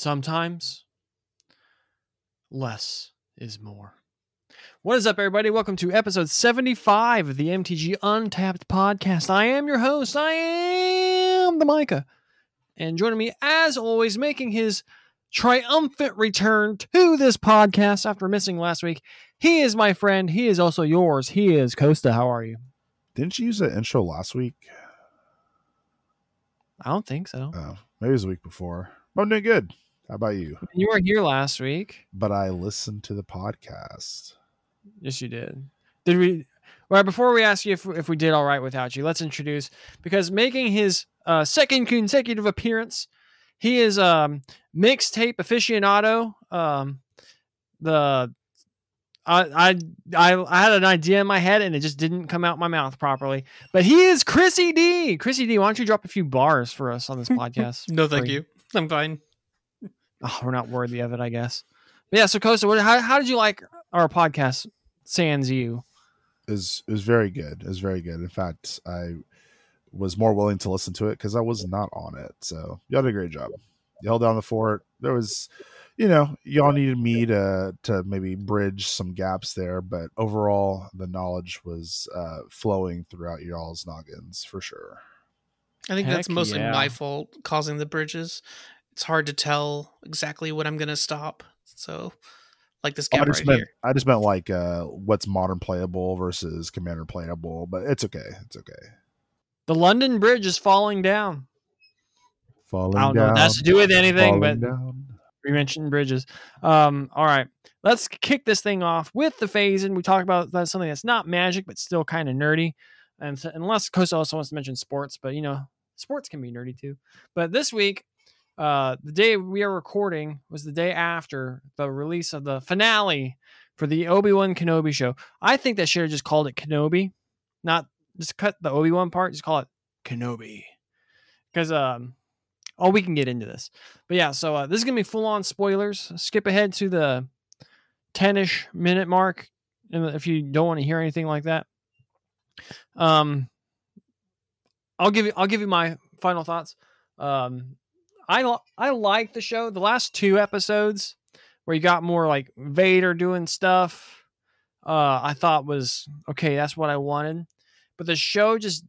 Sometimes less is more. What is up, everybody? Welcome to episode 75 of the MTG Untapped podcast. I am your host. I am the Micah. And joining me, as always, making his triumphant return to this podcast after missing last week, he is my friend. He is also yours. He is Costa. How are you? Didn't you use that intro last week? I don't think so. Oh, maybe it was the week before. I'm doing good. How about you? You were here last week. But I listened to the podcast. Yes, you did. Did we? Well, before we ask you if we did all right without you, let's introduce, because making his second consecutive appearance, he is mixtape aficionado. I had an idea in my head and it just didn't come out my mouth properly. But he is Chrissy D. Chrissy D, why don't you drop a few bars for us on this podcast? No, thank you. I'm fine. Oh, we're not worthy of it, I guess. But yeah, so Costa, how did you like our podcast, sans you? It was very good. It was very good. In fact, I was more willing to listen to it because I was not on it. So y'all did a great job. You held down the fort. There was, y'all needed me to maybe bridge some gaps there. But overall, the knowledge was flowing throughout y'all's noggins for sure. I think that's mostly my fault, causing the bridges. It's hard to tell exactly what I'm going to stop. So, like this gap here. I just meant like what's modern playable versus commander playable, but it's okay. It's okay. The London Bridge is falling down. I don't know what that's to do with anything, but we mentioned bridges. All right. Let's kick this thing off with the phase-in. We talked about something that's not magic, but still kind of nerdy. And unless Costa also wants to mention sports, but sports can be nerdy too. But this week, the day we are recording was the day after the release of the finale for the Obi-Wan Kenobi show. I think they should have just called it Kenobi, not just cut the Obi-Wan part. Just call it Kenobi, because we can get into this. But yeah, so this is gonna be full on spoilers. Skip ahead to the 10-ish minute mark, and if you don't want to hear anything like that. I'll give you my final thoughts. I like the show. The last two episodes where you got more like Vader doing stuff, I thought was okay. That's what I wanted, but the show just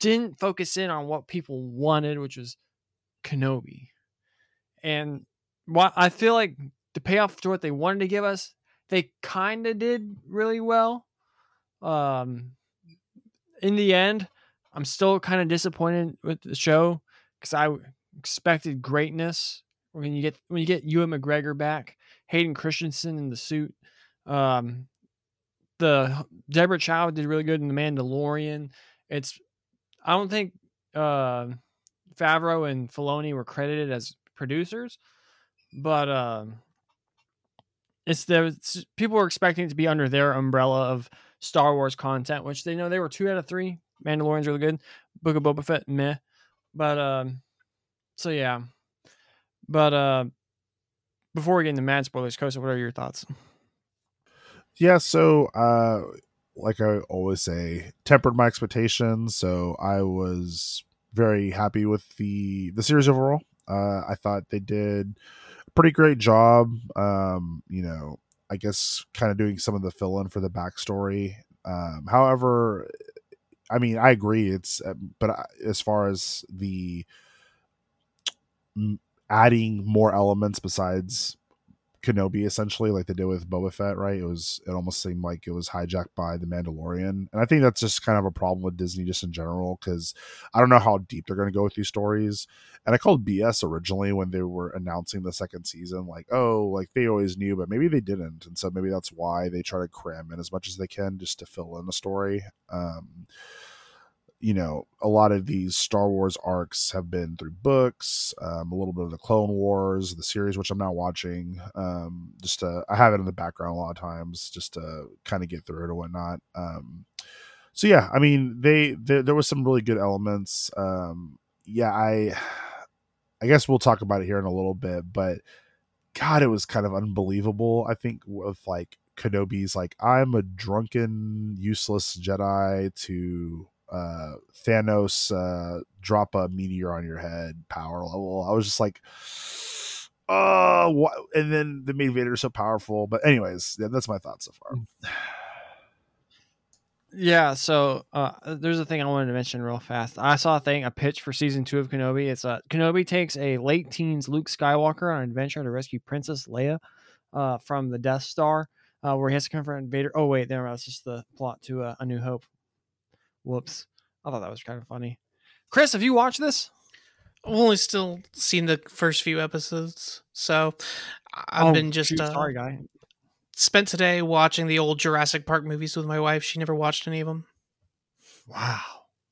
didn't focus in on what people wanted, which was Kenobi. And what I feel like the payoff to what they wanted to give us, they kind of did really well. In the end, I'm still kind of disappointed with the show because I expected greatness. When you get Ewan McGregor back, Hayden Christensen in the suit, the Deborah Chow did really good in The Mandalorian. I don't think Favreau and Filoni were credited as producers, but people were expecting it to be under their umbrella of Star Wars content, which they were 2 out of 3. Mandalorian's really good. Book of Boba Fett, meh. But, so yeah. But, before we get into mad spoilers, Costa, what are your thoughts? Yeah, so, like I always say, tempered my expectations. So I was very happy with the series overall. I thought they did a pretty great job. I guess kind of doing some of the fill in for the backstory. However, I mean, I agree. As far as the adding more elements besides Kenobi, essentially, like they did with Boba Fett, right? It almost seemed like it was hijacked by The Mandalorian. And I think that's just kind of a problem with Disney just in general, because I don't know how deep they're going to go with these stories. And I called BS originally when they were announcing the second season, like, oh, like they always knew, but maybe they didn't. And so maybe that's why they try to cram in as much as they can just to fill in a story. A lot of these Star Wars arcs have been through books, a little bit of the Clone Wars, the series, which I'm not watching. I have it in the background a lot of times just to kind of get through it or whatnot. So yeah, I mean, there was some really good elements. I guess we'll talk about it here in a little bit, but God, it was kind of unbelievable. I think with like Kenobi's like, I'm a drunken, useless Jedi to Thanos drop a meteor on your head power level. I was just like, oh, and then they made Vader so powerful. But anyways, yeah, that's my thoughts so far. Yeah, so there's a thing I wanted to mention real fast. I saw a pitch for season 2 of Kenobi. It's Kenobi takes a late teens Luke Skywalker on an adventure to rescue Princess Leia from the Death Star, where he has to confront Vader. Oh wait, there was just the plot to A New Hope. Whoops, I thought that was kind of funny. Chris, have you watched this? I've only still seen the first few episodes, so I've been just sorry, guy. Spent today watching the old Jurassic Park movies with my wife. She never watched any of them. Wow.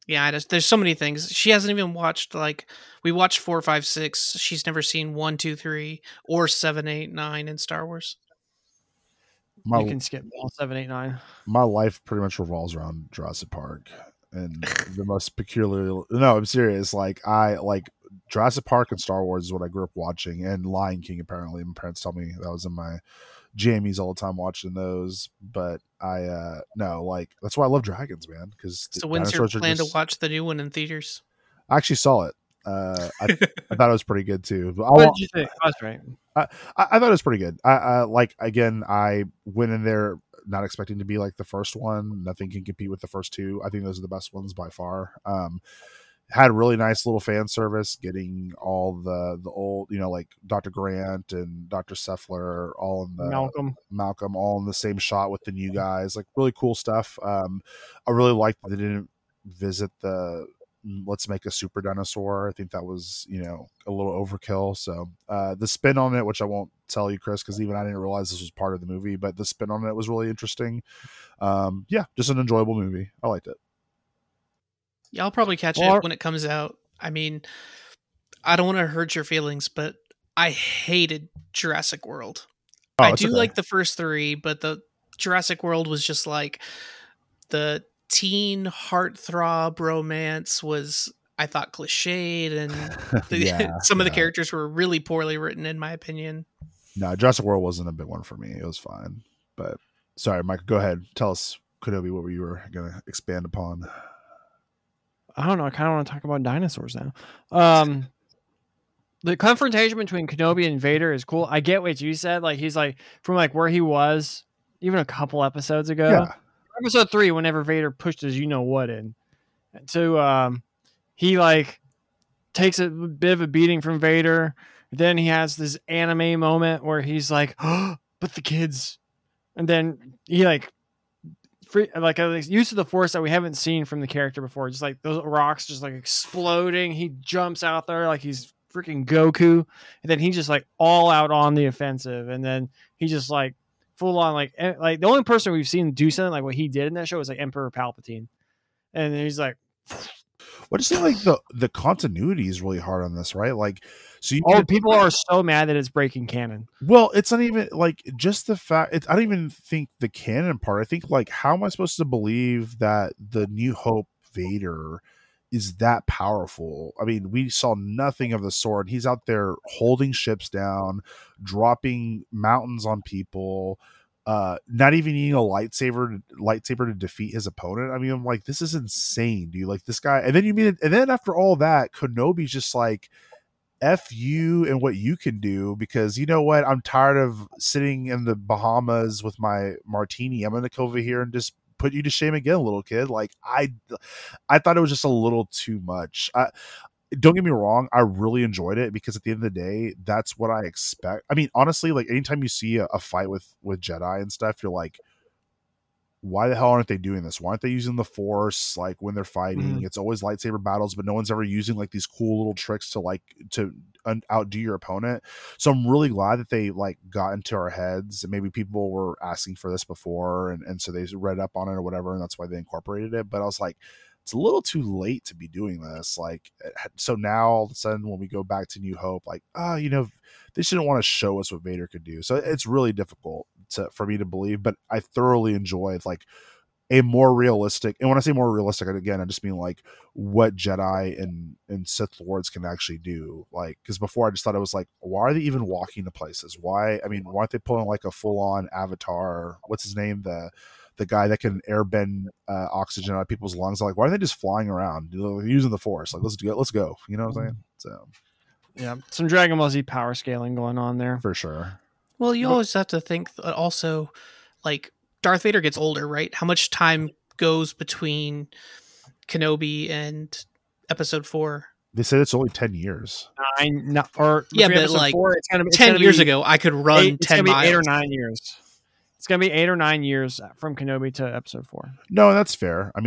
Yeah, there's so many things. She hasn't even watched, we watched 4, 5, 6. She's never seen 1, 2, 3, or 7, 8, 9 in Star Wars. You can skip all 7, 8, 9. My life pretty much revolves around Jurassic Park. And the most peculiar... No, I'm serious. Jurassic Park and Star Wars is what I grew up watching. And Lion King, apparently. My parents tell me that was in my... jammies all the time watching those, but I that's why I love dragons, man, because when's your plan to watch the new one in theaters? I actually saw it. I thought it was pretty good too. What did you think? That's right. I thought it was pretty good. I went in there not expecting to be like the first one. Nothing can compete with the first two. I think those are the best ones by far. Had a really nice little fan service, getting all the old, Dr. Grant and Dr. Seffler, all in the Malcolm, all in the same shot with the new guys, really cool stuff. I really liked that they didn't visit the let's make a super dinosaur. I think that was, a little overkill. So the spin on it, which I won't tell you, Chris, because even I didn't realize this was part of the movie, but the spin on it was really interesting. Yeah, just an enjoyable movie. I liked it. Yeah, I'll probably catch it when it comes out. I mean, I don't want to hurt your feelings, but I hated Jurassic World. Oh, I do like the first three, but the Jurassic World was just the teen heartthrob romance was, I thought, cliched, and some of the characters were really poorly written, in my opinion. No, Jurassic World wasn't a big one for me. It was fine. But sorry, Mike, go ahead. Tell us, Kenobi, what you were going to expand upon. I don't know. I kind of want to talk about dinosaurs now. The confrontation between Kenobi and Vader is cool. I get what you said. He's from where he was even a couple episodes ago, episode 3, whenever Vader pushed his, in to, he takes a bit of a beating from Vader. Then he has this anime moment where he's oh, but the kids. And then he use of the force that we haven't seen from the character before, just those rocks just exploding. He jumps out there like he's freaking Goku, and then he just all out on the offensive, and then he just full on the only person we've seen do something like what he did in that show was Emperor Palpatine, and then he's what is it the continuity is really hard on this, right? So you people are so mad that it's breaking canon. Well, it's not even just the fact. I don't even think the canon part. I think how am I supposed to believe that the New Hope Vader is that powerful? I mean, we saw nothing of the sort. He's out there holding ships down, dropping mountains on people. Not even needing a lightsaber to defeat his opponent. I mean, I'm this is insane, dude. This guy, and then you mean it, and then after all that, Kenobi's just F you and what you can do, because you know what? I'm tired of sitting in the Bahamas with my martini. I'm going to come over here and just put you to shame again, little kid. I thought it was just a little too much. Don't get me wrong, I really enjoyed it, because at the end of the day, that's what I expect. I mean, honestly, anytime you see a fight with Jedi and stuff, you're why the hell aren't they doing this? Why aren't they using the force when they're fighting? Mm-hmm. It's always lightsaber battles, but no one's ever using these cool little tricks to outdo your opponent. So I'm really glad that they got into our heads, and maybe people were asking for this before, and so they read up on it or whatever, and that's why they incorporated it. But I was it's a little too late to be doing this. So now all of a sudden, when we go back to New Hope, they shouldn't want to show us what Vader could do. So it's really difficult for me to believe, but I thoroughly enjoyed a more realistic. And when I say more realistic, again, I just mean what Jedi and Sith Lords can actually do. Because before I just thought it was why are they even walking to places? Why aren't they pulling a full on Avatar? What's his name? The guy that can airbend oxygen out of people's lungs. Why are they just flying around using the force? Let's go. You know what I'm saying? So Yeah, some Dragon Ball Z power scaling going on there for sure. Well, you always have to think also, like, Darth Vader gets older, right? How much time goes between Kenobi and Episode 4? They said it's only 10 years. But like 10 years ago, I could run 10 miles. 8 or 9 years. It's going to be 8 or 9 years from Kenobi to Episode 4. No, that's fair. I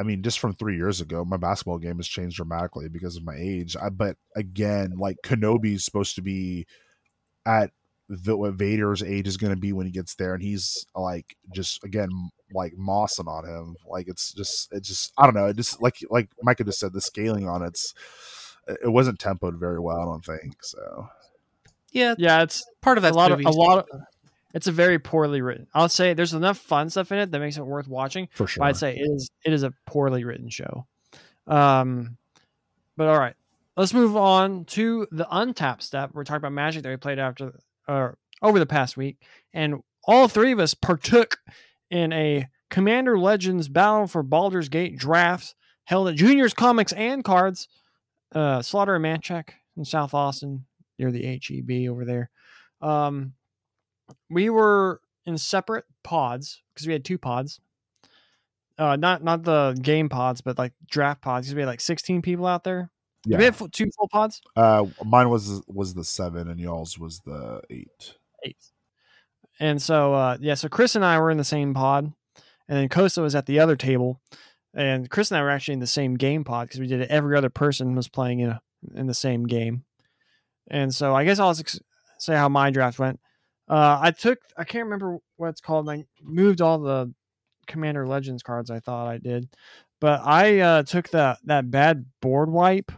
mean, just from 3 years ago, my basketball game has changed dramatically because of my age. But again, like, Kenobi's supposed to be at what Vader's age is going to be when he gets there, and he's like just again like mossing on him. Like, it's just I don't know. It just like Micah just said, the scaling on it wasn't tempoed very well, I don't think. So yeah, it's part of that. It's a very poorly written. I'll say there's enough fun stuff in it that makes it worth watching. For sure. But I'd say it is a poorly written show. But all right, let's move on to the Untapped step. We're talking about Magic that we played over the past week, and all three of us partook in a Commander Legends Battle for Baldur's Gate draft held at Juniors Comics and Cards, Slaughter and Manchek in South Austin near the HEB over there. We were in separate pods because we had two pods, not the game pods, but like draft pods, because we had like 16 people out there. Yeah. Did we have two full pods? Mine was the 7, and y'all's was the 8. And so, so Chris and I were in the same pod, and then Costa was at the other table, and Chris and I were actually in the same game pod because we did it. Every other person was playing in the same game. And so I guess I'll say how my draft went. I can't remember what it's called, and I moved all the Commander Legends cards. I thought I did, but I took that bad board wipe.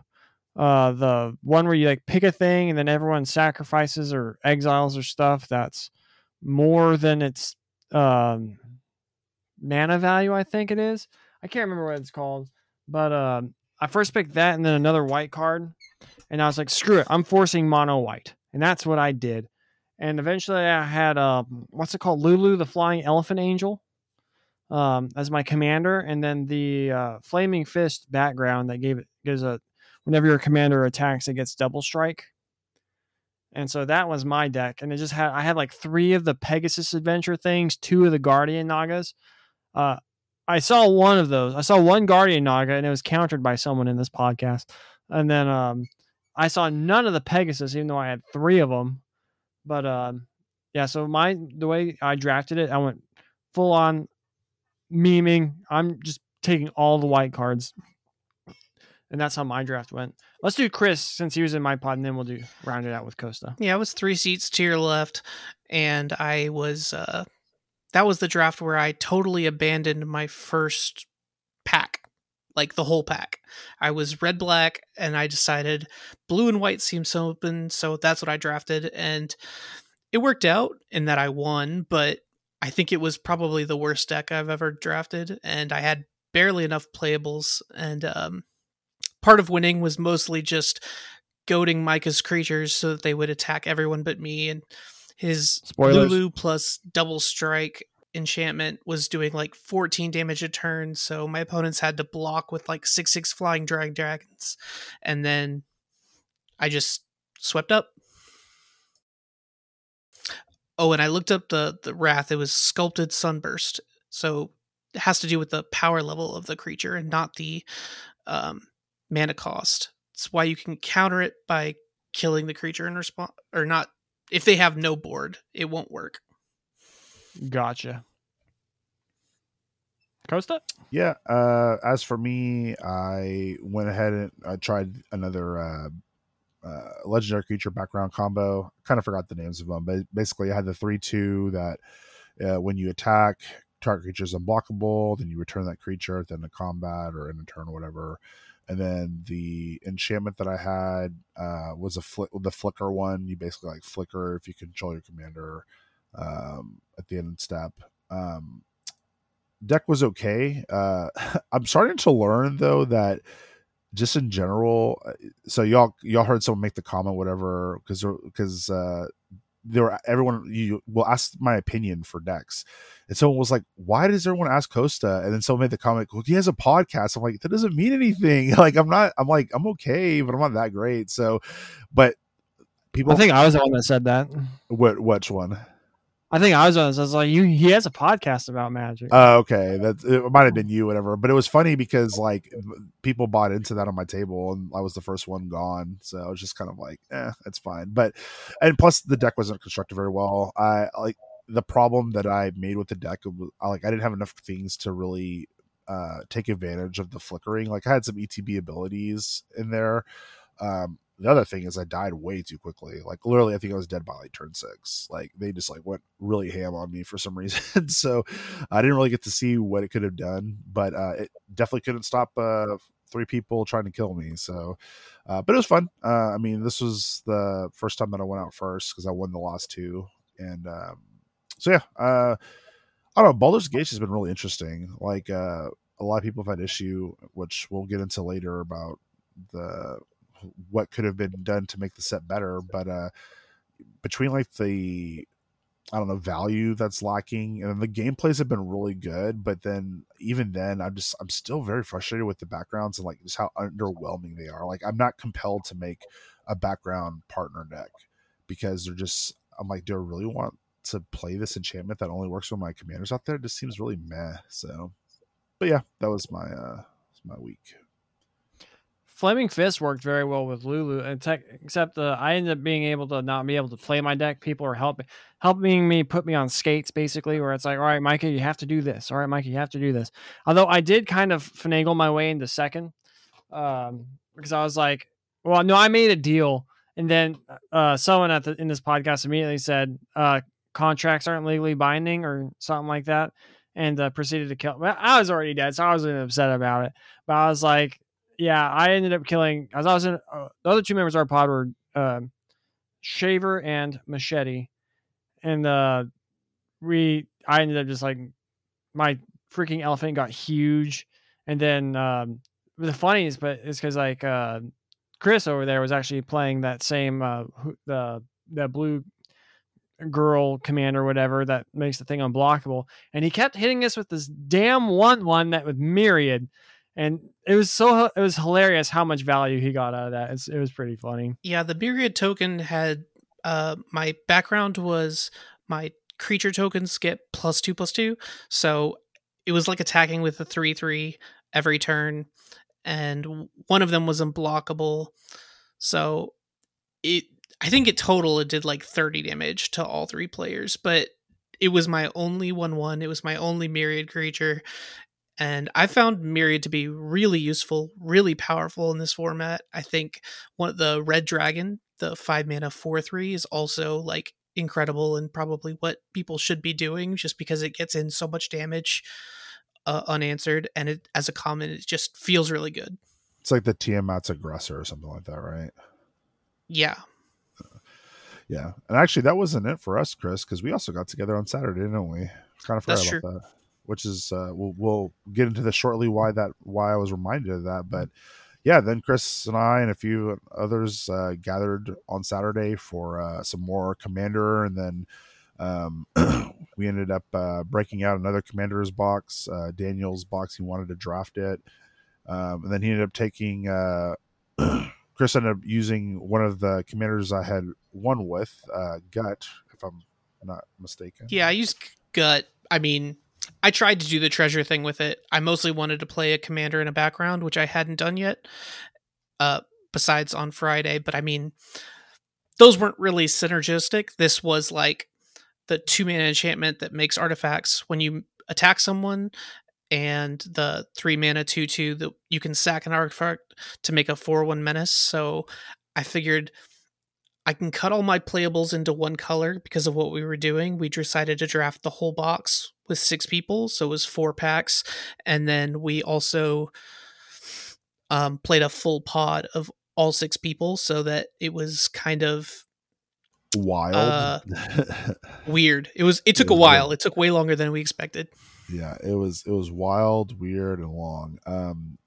The one where you like pick a thing and then everyone sacrifices or exiles or stuff that's more than its mana value, I think it is. I can't remember what it's called, but I first picked that and then another white card, and I was like, screw it, I'm forcing mono white, and that's what I did. And eventually I had what's it called, Lulu the Flying Elephant Angel as my commander, and then the Flaming Fist background that gives a, whenever your commander attacks, it gets double strike. And so that was my deck, and it just I had like 3 of the Pegasus adventure things, 2 of the Guardian Nagas. I saw one of those. I saw one Guardian Naga, and it was countered by someone in this podcast. And then I saw none of the Pegasus, even though I had 3 of them. But so the way I drafted it, I went full on memeing. I'm just taking all the white cards. And that's how my draft went. Let's do Chris, since he was in my pod, and then we'll round it out with Costa. Yeah, I was 3 seats to your left, and I was that was the draft where I totally abandoned my first pack, like the whole pack. I was red black, and I decided blue and white seemed so open, so that's what I drafted, and it worked out in that I won, but I think it was probably the worst deck I've ever drafted, and I had barely enough playables. And part of winning was mostly just goading Micah's creatures so that they would attack everyone but me, and his spoilers. Lulu plus double strike enchantment was doing like 14 damage a turn, so my opponents had to block with like 6/6 flying dragons, and then I just swept up. Oh, and I looked up the wrath. It was Sculpted Sunburst. So it has to do with the power level of the creature and not the mana cost. It's why you can counter it by killing the creature in response, or not. If they have no board, it won't work. Gotcha. Costa? Yeah. As for me, I went ahead and I tried another legendary creature background combo. Kind of forgot the names of them, but basically I had the 3/2 that when you attack, target creature is unblockable, then you return that creature then to combat or in a turn or whatever. And then the enchantment that I had was the flicker one. You basically like flicker if you control your commander at the end step. Deck was okay. I'm starting to learn though that just in general, so y'all heard someone make the comment, whatever, because everyone will ask my opinion for decks, and someone was like, why does everyone ask Costa? And then someone made the comment, well, he has a podcast. I'm like, that doesn't mean anything. Like, I'm okay, but I'm not that great. So, but people, I think I was the one that said that. Which one? I think I was on this. I was like, he has a podcast about magic. Oh, okay. It might have been you, whatever. But it was funny because, like, people bought into that on my table, and I was the first one gone. So I was just kind of like, that's fine. But, and plus, the deck wasn't constructed very well. The problem that I made with the deck, I didn't have enough things to really take advantage of the flickering. Like, I had some ETB abilities in there. The other thing is I died way too quickly. Like, literally, I think I was dead by like turn 6. Like, they just like went really ham on me for some reason. So I didn't really get to see what it could have done, but it definitely couldn't stop three people trying to kill me. So, but it was fun. I mean, this was the first time that I went out first because I won the last two. And I don't know. Baldur's Gate has been really interesting. Like, a lot of people have had issue, which we'll get into later, about what could have been done to make the set better, but between like the value that's lacking, and the gameplays have been really good, but then even then I'm still very frustrated with the backgrounds and like just how underwhelming they are. Like, I'm not compelled to make a background partner deck because they're just, I'm like, do I really want to play this enchantment that only works with my commanders out there? It just seems really meh. So, but yeah, that was my week. Flaming Fist worked very well with Lulu, except I ended up being able to not be able to play my deck. People are helping me, put me on skates, basically, where it's like, all right, Micah, you have to do this. All right, Micah, you have to do this. Although I did kind of finagle my way into second, because I was like, well, no, I made a deal. And then someone in this podcast immediately said contracts aren't legally binding or something like that, and proceeded to kill. Well, I was already dead, so I wasn't upset about it. But I was like, yeah, I ended up killing. As I was in, the other two members of our pod were Shaver and Machete, and I ended up just like my freaking elephant got huge, and then the funniest, but it's because like Chris over there was actually playing that same the blue girl commander, whatever, that makes the thing unblockable, and he kept hitting us with this damn 1/1 that with Myriad. And it was hilarious how much value he got out of that. It was pretty funny. Yeah, the Myriad token had my background was my creature tokens get +2/+2, so it was like attacking with a 3/3 every turn, and one of them was unblockable. So I think it did like 30 damage to all three players, but it was my only 1/1. It was my only Myriad creature. And I found Myriad to be really useful, really powerful in this format. I think the Red Dragon, the 5-mana 4/3, is also like incredible and probably what people should be doing, just because it gets in so much damage unanswered. And it, as a common, it just feels really good. It's like the Tiamat's Aggressor or something like that, right? Yeah. Yeah. And actually, that wasn't it for us, Chris, because we also got together on Saturday, didn't we? Kind of forgot That's about true. That. Which is we'll get into this shortly why I was reminded of that. But yeah, then Chris and I and a few others gathered on Saturday for some more Commander, and then we ended up breaking out another Commander's box, Daniel's box. He wanted to draft it, and then he ended up taking Chris ended up using one of the Commanders I had won with, Gut, if I'm not mistaken. Yeah, I used Gut. I mean, I tried to do the treasure thing with it. I mostly wanted to play a commander in a background, which I hadn't done yet, besides on Friday. But I mean, those weren't really synergistic. This was like the 2-mana enchantment that makes artifacts when you attack someone, and the 3-mana 2/2 that you can sack an artifact to make a 4/1 menace. So I figured I can cut all my playables into one color because of what we were doing. We decided to draft the whole box with 6 people, so it was 4 packs, and then we also played a full pod of all 6 people, so that it was kind of wild, weird. It took a while. It took way longer than we expected. Yeah, it was wild, weird, and long.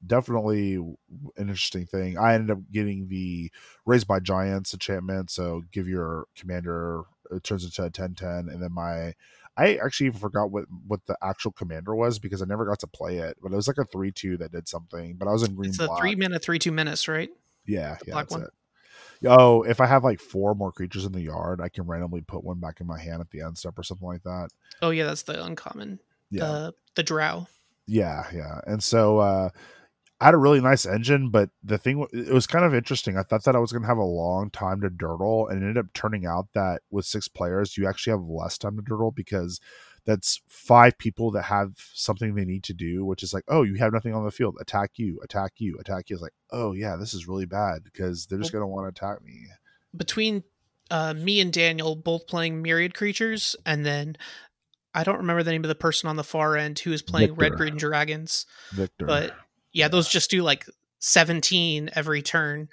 Definitely an interesting thing. I ended up getting the Raised by Giants enchantment, so give your commander, it turns into a 10/10, and then I actually forgot what the actual commander was because I never got to play it, but it was like a 3/2 that did something. But I was in green. It's a black. 3 minutes, 3/2 minutes, right? Yeah, the black one. It. Oh, if I have like 4 more creatures in the yard, I can randomly put one back in my hand at the end step or something like that. Oh yeah, that's the uncommon. Yeah, the drow. Yeah, and so I had a really nice engine, but the thing, it was kind of interesting. I thought that I was going to have a long time to dirtle, and it ended up turning out that with 6 players, you actually have less time to dirtle because that's 5 people that have something they need to do, which is like, oh, you have nothing on the field. Attack you, attack you, attack you. It's like, oh yeah, this is really bad because they're just going to want to attack me. Between me and Daniel both playing Myriad creatures, and then I don't remember the name of the person on the far end who is playing Victor. Red Green Dragons. Victor. But yeah, those just do like 17 every turn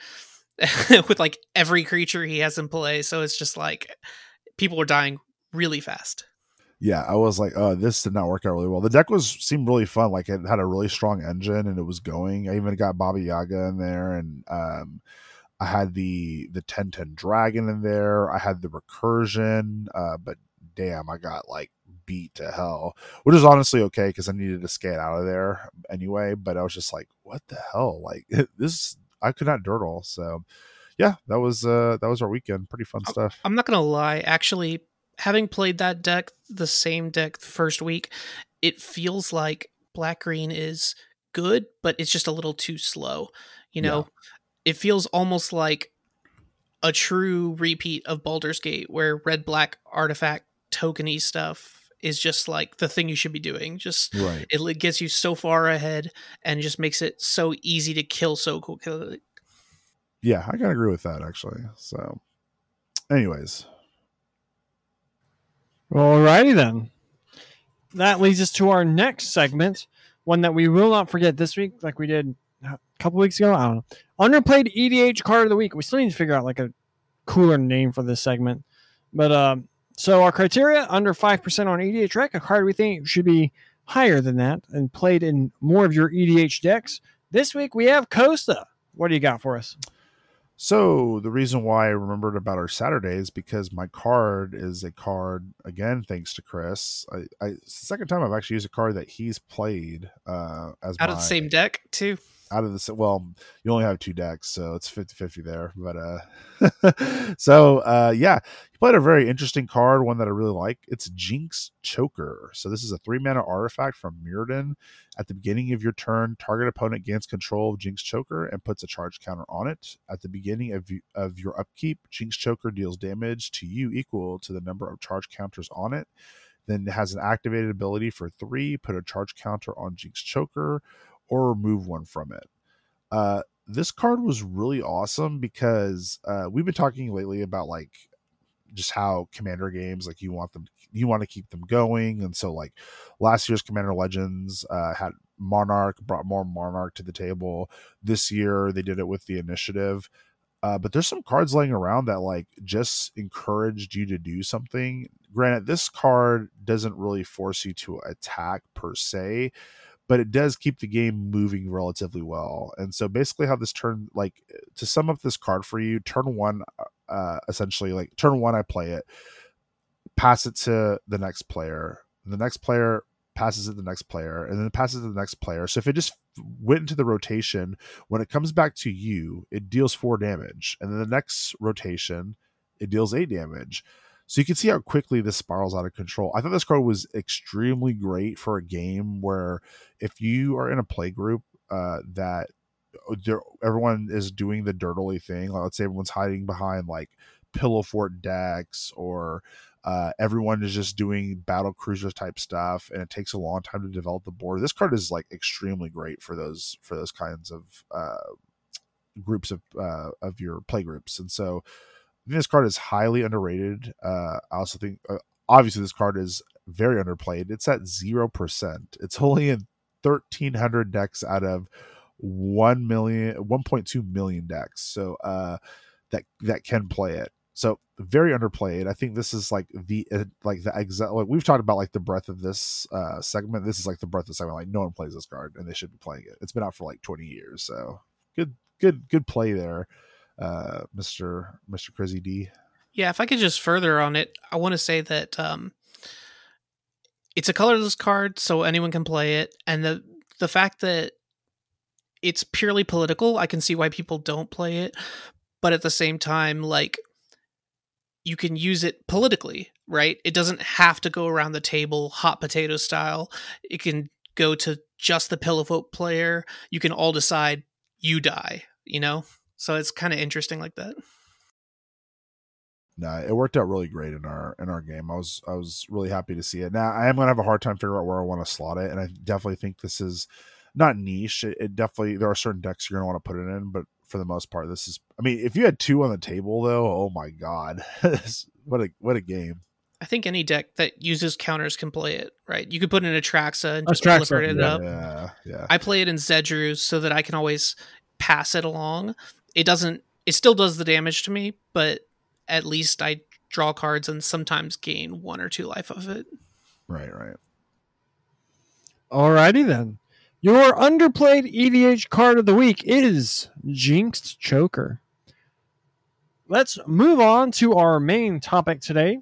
with like every creature he has in play. So it's just like people are dying really fast. Yeah, I was like, oh, this did not work out really well. The deck seemed really fun. Like it had a really strong engine and it was going. I even got Baba Yaga in there, and I had the 10/10 dragon in there. I had the recursion, but damn, I got like beat to hell, which is honestly okay because I needed to scan out of there anyway, but I was just like, what the hell, like this I could not dirtle. So yeah, that was our weekend. Pretty fun stuff. I'm not gonna lie, actually having played that deck, the same deck the first week, it feels like black green is good, but it's just a little too slow, you know. Yeah. It feels almost like a true repeat of Baldur's Gate where red black artifact tokeny stuff is just like the thing you should be doing. Just right. It gets you so far ahead and just makes it so easy to kill so quickly. Yeah, I gotta agree with that actually. So anyways. Alrighty then. That leads us to our next segment. One that we will not forget this week, like we did a couple weeks ago. I don't know. Underplayed EDH card of the week. We still need to figure out like a cooler name for this segment. But so our criteria, under 5% on EDH rec, a card we think should be higher than that and played in more of your EDH decks. This week we have Costa. What do you got for us? So the reason why I remembered about our Saturday is because my card is a card, again, thanks to Chris. It's the second time I've actually used a card that he's played as out of the same deck too. Well, you only have 2 decks, so it's 50-50 there, but yeah, he played a very interesting card, one that I really like. It's Jinxed Choker. So this is a 3-mana artifact from Mirrodin. At the beginning of your turn, target opponent gains control of Jinxed Choker and puts a charge counter on it. At the beginning of your upkeep, Jinxed Choker deals damage to you equal to the number of charge counters on it. Then it has an activated ability for 3, put a charge counter on Jinxed Choker, or remove one from it. This card was really awesome because we've been talking lately about like just how commander games, like you want to keep them going, and so like last year's Commander Legends had Monarch, brought more Monarch to the table. This year they did it with the Initiative, but there's some cards laying around that like just encouraged you to do something. Granted, this card doesn't really force you to attack per se, but it does keep the game moving relatively well. And so basically how this turn, like to sum up this card for you, turn 1, essentially like turn 1, I play it, pass it to the next player. The next player passes it to the next player, and then it passes it to the next player. So if it just went into the rotation, when it comes back to you, it deals 4 damage. And then the next rotation, it deals 8 damage. So you can see how quickly this spirals out of control. I thought this card was extremely great for a game where if you are in a play group that everyone is doing the dirtily thing, like let's say everyone's hiding behind like pillow fort decks, or everyone is just doing battle cruiser type stuff, and it takes a long time to develop the board. This card is like extremely great for those kinds of groups of your play groups, and so. I think this card is highly underrated. I also think, obviously, this card is very underplayed. It's at 0%. It's only in 1,300 decks out of 1.2 million decks. So that can play it. So very underplayed. I think this is like we've talked about like the breadth of this segment. This is like the breadth of the segment. Like no one plays this card, and they should be playing it. It's been out for like 20 years. So good play there, Mr. Crizzy D. Yeah, if I could just further on it, I want to say that it's a colorless card, so anyone can play it, and the fact that it's purely political, I can see why people don't play it, but at the same time, like, you can use it politically, right? It doesn't have to go around the table, hot potato style. It can go to just the pillow vote player. You can all decide you die, you know? So it's kind of interesting like that. No, it worked out really great in our game. I was really happy to see it. Now I am gonna have a hard time figuring out where I want to slot it, and I definitely think this is not niche. It definitely, there are certain decks you're gonna want to put it in, but for the most part, this is. I mean, if you had two on the table though, oh my god, what a game! I think any deck that uses counters can play it, right? You could put in Atraxa and just flip it up. Yeah. I play it in Zedru so that I can always pass it along. It doesn't. It still does the damage to me, but at least I draw cards and sometimes gain one or two life of it. Right. Alrighty then. Your underplayed EDH card of the week is Jinxed Choker. Let's move on to our main topic today.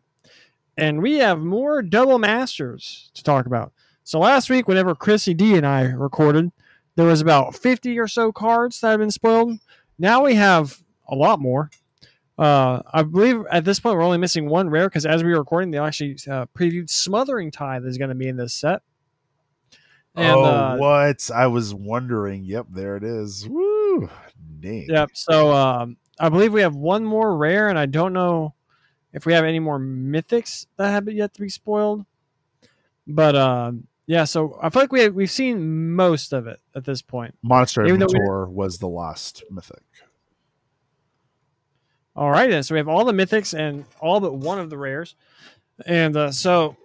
And we have more Double Masters to talk about. So last week, whenever Chrissy D and I recorded, there was about 50 or so cards that had been spoiled. Now we have a lot more. I believe at this point we're only missing one rare because as we were recording, they actually previewed Smothering Tithe is going to be in this set. And, what? I was wondering. Yep, there it is. Woo! Dang. Yep. So I believe we have one more rare, and I don't know if we have any more mythics that have yet to be spoiled. But yeah, so I feel like we've seen most of it at this point. Monster Mentor was the last mythic. All right, then. So we have all the mythics and all but one of the rares. And so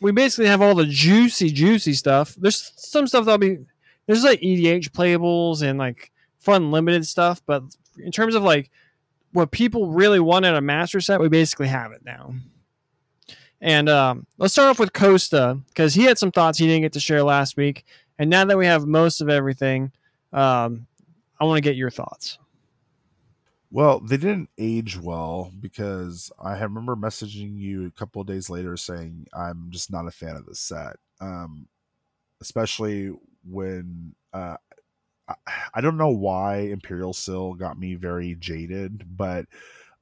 we basically have all the juicy stuff. There's some stuff that'll be... There's like EDH playables and like fun limited stuff. But in terms of like what people really want in a master set, we basically have it now. And let's start off with Costa because he had some thoughts he didn't get to share last week. And now that we have most of everything, I want to get your thoughts. Well, they didn't age well because I remember messaging you a couple of days later saying I'm just not a fan of this set, especially when I don't know why Imperial Seal got me very jaded, but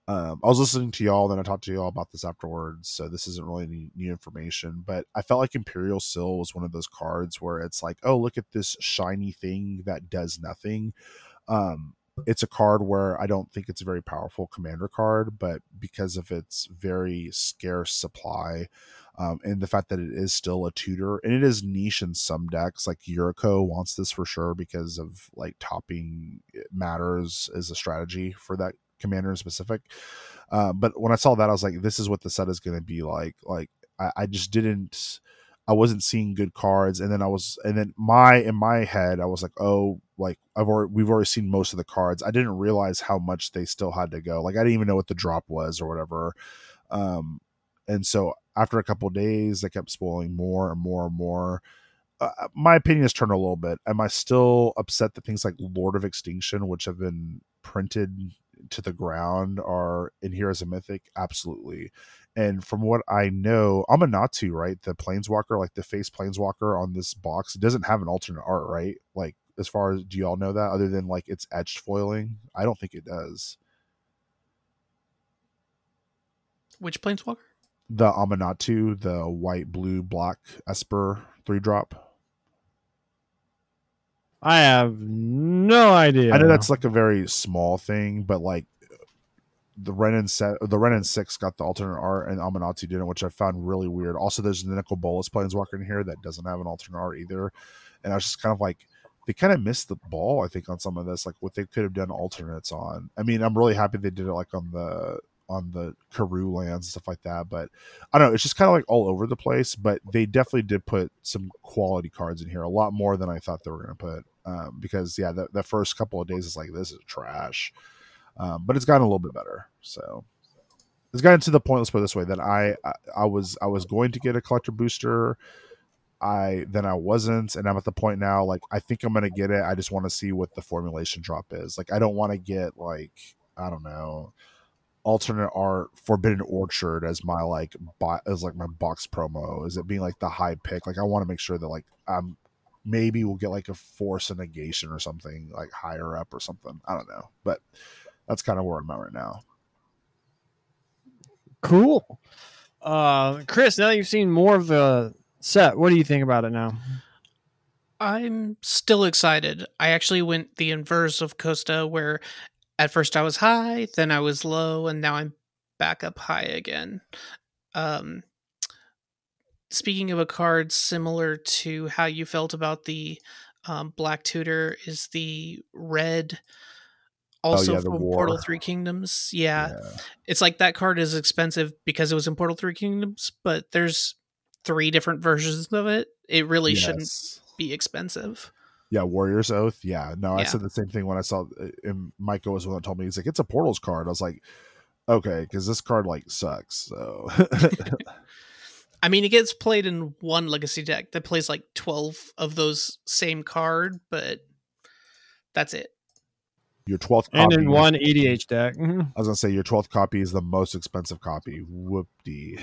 I was listening to y'all, then I talked to y'all about this afterwards, so this isn't really any new information, but I felt like Imperial Seal was one of those cards where it's like, oh, look at this shiny thing that does nothing. It's a card where I don't think it's a very powerful commander card, but because of its very scarce supply and the fact that it is still a tutor, and it is niche in some decks, like Yuriko wants this for sure because of like topping matters is a strategy for that commander in specific. But when I saw that, I was like, this is what the set is going to be like. Like I just didn't... I wasn't seeing good cards, and then in my head I was like, oh, like we've already seen most of the cards. I didn't realize how much they still had to go. Like I didn't even know what the drop was or whatever. And so after a couple of days, they kept spoiling more and more and more. My opinion has turned a little bit. Am I still upset that things like Lord of Extinction, which have been printed to the ground, are in here as a mythic? Absolutely. And from what I know, Aminatou, right, the planeswalker, like the face planeswalker on this box, it doesn't have an alternate art, right? Like, as far as, do y'all know that other than like it's etched foiling? I don't think it does. Which planeswalker? The Aminatou, the white, blue, black Esper 3-drop. I have no idea. I know that's like a very small thing, but like the Renin 6 got the alternate art and Aminatou didn't, which I found really weird. Also, there's the Nicol Bolas planeswalker in here that doesn't have an alternate art either. And I was just kind of like, they kind of missed the ball, I think, on some of this, like what they could have done alternates on. I mean, I'm really happy they did it like on the Karoo lands and stuff like that, but I don't know, it's just kind of like all over the place, but they definitely did put some quality cards in here, a lot more than I thought they were going to put. Because yeah, the first couple of days is like, this is trash. But it's gotten a little bit better. So It's gotten to the point, let's put it this way, that I was going to get a collector booster. Then I wasn't, and I'm at the point now, like, I think I'm gonna get it. I just want to see what the formulation drop is. Like, I don't want to get, like, I don't know, alternate art Forbidden Orchard as my my box promo. Is it being like the high pick? Like, I want to make sure that, like, I'm maybe we'll get like a Force of Negation or something, like higher up or something. I don't know, but that's kind of where I'm at right now. Cool. Chris, now that you've seen more of the set, what do you think about it now? I'm still excited. I actually went the inverse of Costa, where at first I was high, then I was low, and now I'm back up high again. Speaking of a card similar to how you felt about the Black Tutor is the red, also from Portal 3 Kingdoms. Yeah. It's like that card is expensive because it was in Portal 3 Kingdoms, but there's 3 different versions of it. It really shouldn't be expensive. Yeah, Warrior's Oath. Yeah, no, I said the same thing when I saw and Michael was the one that told me, he's like, it's a Portals card. I was like, okay, because this card like sucks. So, I mean, it gets played in one Legacy deck that plays like 12 of those same card, but that's it. Your 12th copy, and in one EDH deck. Mm-hmm. I was gonna say your 12th copy is the most expensive copy. Whoop-dee.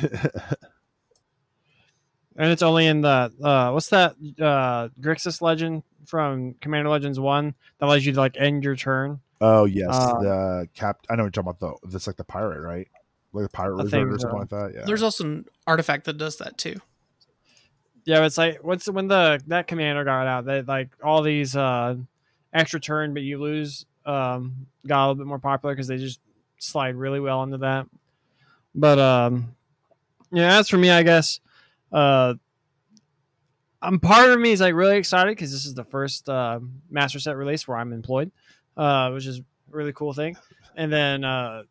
And it's only in the what's that Grixis legend from Commander Legends 1 that allows you to like end your turn. Oh yes, the cap. I know what you're talking about though. That's like the pirate, right? Like the pirate wizard or something like that. Yeah. There's also an artifact that does that too. Yeah, it's like once when that commander got out, that like all these extra turn, but you lose got a little bit more popular because they just slide really well into that. But as for me, I guess. Part of me is like really excited because this is the first master set release where I'm employed, which is a really cool thing. And then, but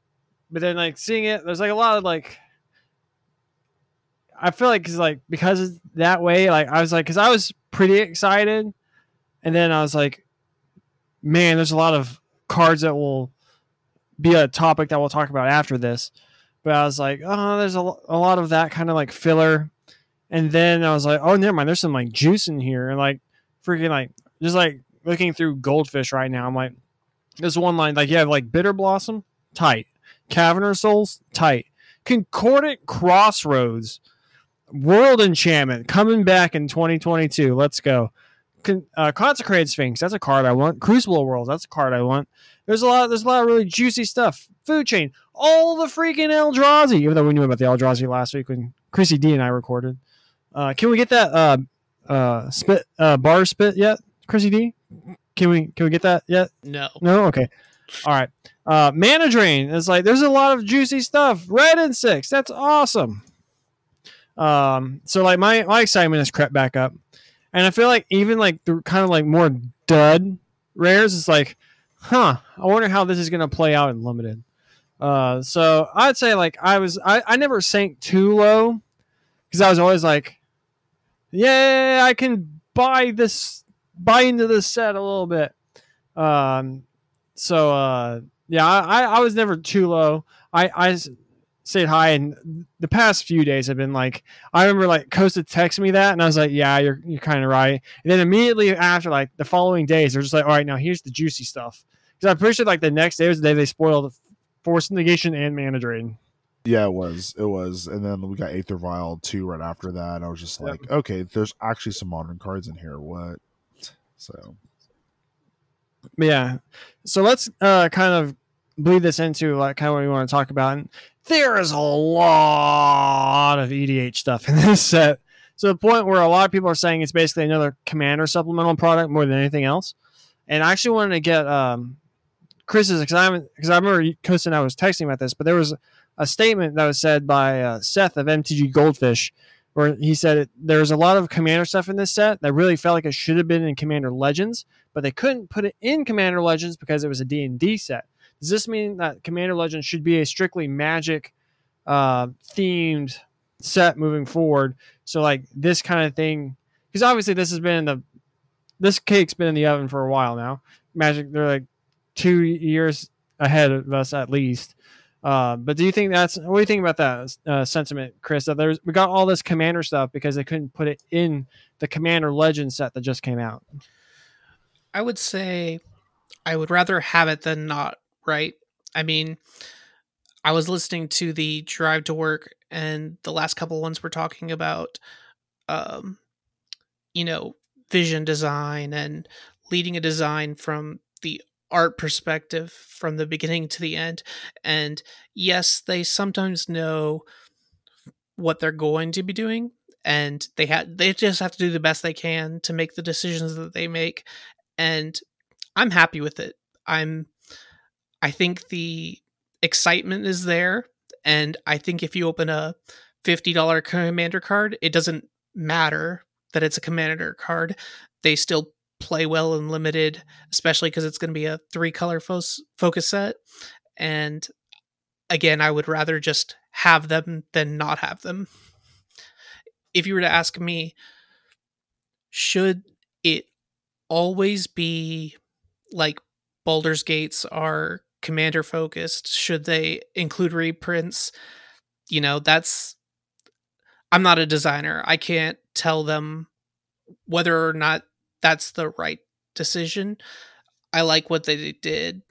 then like seeing it, there's like a lot of like, I feel like because it's that way, like I was like, because I was pretty excited, and then I was like, man, there's a lot of cards that will be a topic that we'll talk about after this. But I was like, oh, there's a lot of that kind of like filler. And then I was like, oh, never mind. There's some like juice in here. And like freaking like just like looking through Goldfish right now. I'm like, this one line, like you have like Bitter Blossom, tight. Caverner Souls, tight. Concordant Crossroads, World Enchantment, coming back in 2022. Let's go. Consecrated Sphinx, that's a card I want. Crucible Worlds, that's a card I want. There's a lot of really juicy stuff. Food Chain, all the freaking Eldrazi, even though we knew about the Eldrazi last week when Chrissy D and I recorded. Can we get that bar spit yet, Chrissy D? Can we get that yet? No. Okay. All right. Mana Drain is like there's a lot of juicy stuff. Red and 6. That's awesome. So like my excitement has crept back up, and I feel like even like the kind of like more dud rares is like, huh? I wonder how this is gonna play out in limited. So I'd say like I never sank too low because I was always like. Yeah, I can buy into this set a little bit. I was never too low. I stayed high, and the past few days have been like, I remember like Costa texted me that, and I was like, yeah, you're kind of right. And then immediately after, like the following days, they're just like, all right, now here's the juicy stuff. Because I'm pretty sure like the next day was the day they spoiled Force Negation and Mana Drain. Yeah, it was. And then we got Aether Vial 2 right after that. And I was just like, okay, there's actually some modern cards in here. What? So. Yeah. So let's kind of bleed this into like kind of what we want to talk about. And there is a lot of EDH stuff in this set. So the point where a lot of people are saying it's basically another Commander supplemental product more than anything else. And I actually wanted to get Chris's, because I remember Costa and I was texting about this, but there was a statement that was said by Seth of MTG Goldfish, where he said there's a lot of Commander stuff in this set that really felt like it should have been in Commander Legends, but they couldn't put it in Commander Legends because it was a D&D set. Does this mean that Commander Legends should be a strictly Magic themed set moving forward? So like this kind of thing, because obviously this cake's been in the oven for a while now. Magic, they're like 2 years ahead of us at least. But do you think that's, what do you think about that sentiment, Chris? That there's, we got all this Commander stuff because they couldn't put it in the Commander Legends set that just came out. I would say I would rather have it than not, right? I mean, I was listening to the Drive to Work, and the last couple ones were talking about, you know, vision design and leading a design from the art perspective from the beginning to the end. And yes, they sometimes know what they're going to be doing, and they just have to do the best they can to make the decisions that they make. And I'm happy with it. I think the excitement is there, and I think if you open a $50 Commander card, it doesn't matter that it's a Commander card. They still play well in Limited, especially because it's going to be a 3-color focus set. And again, I would rather just have them than not have them. If you were to ask me, should it always be like Baldur's Gates are Commander focused? Should they include reprints? You know, that's, I'm not a designer. I can't tell them whether or not that's the right decision. I like what they did,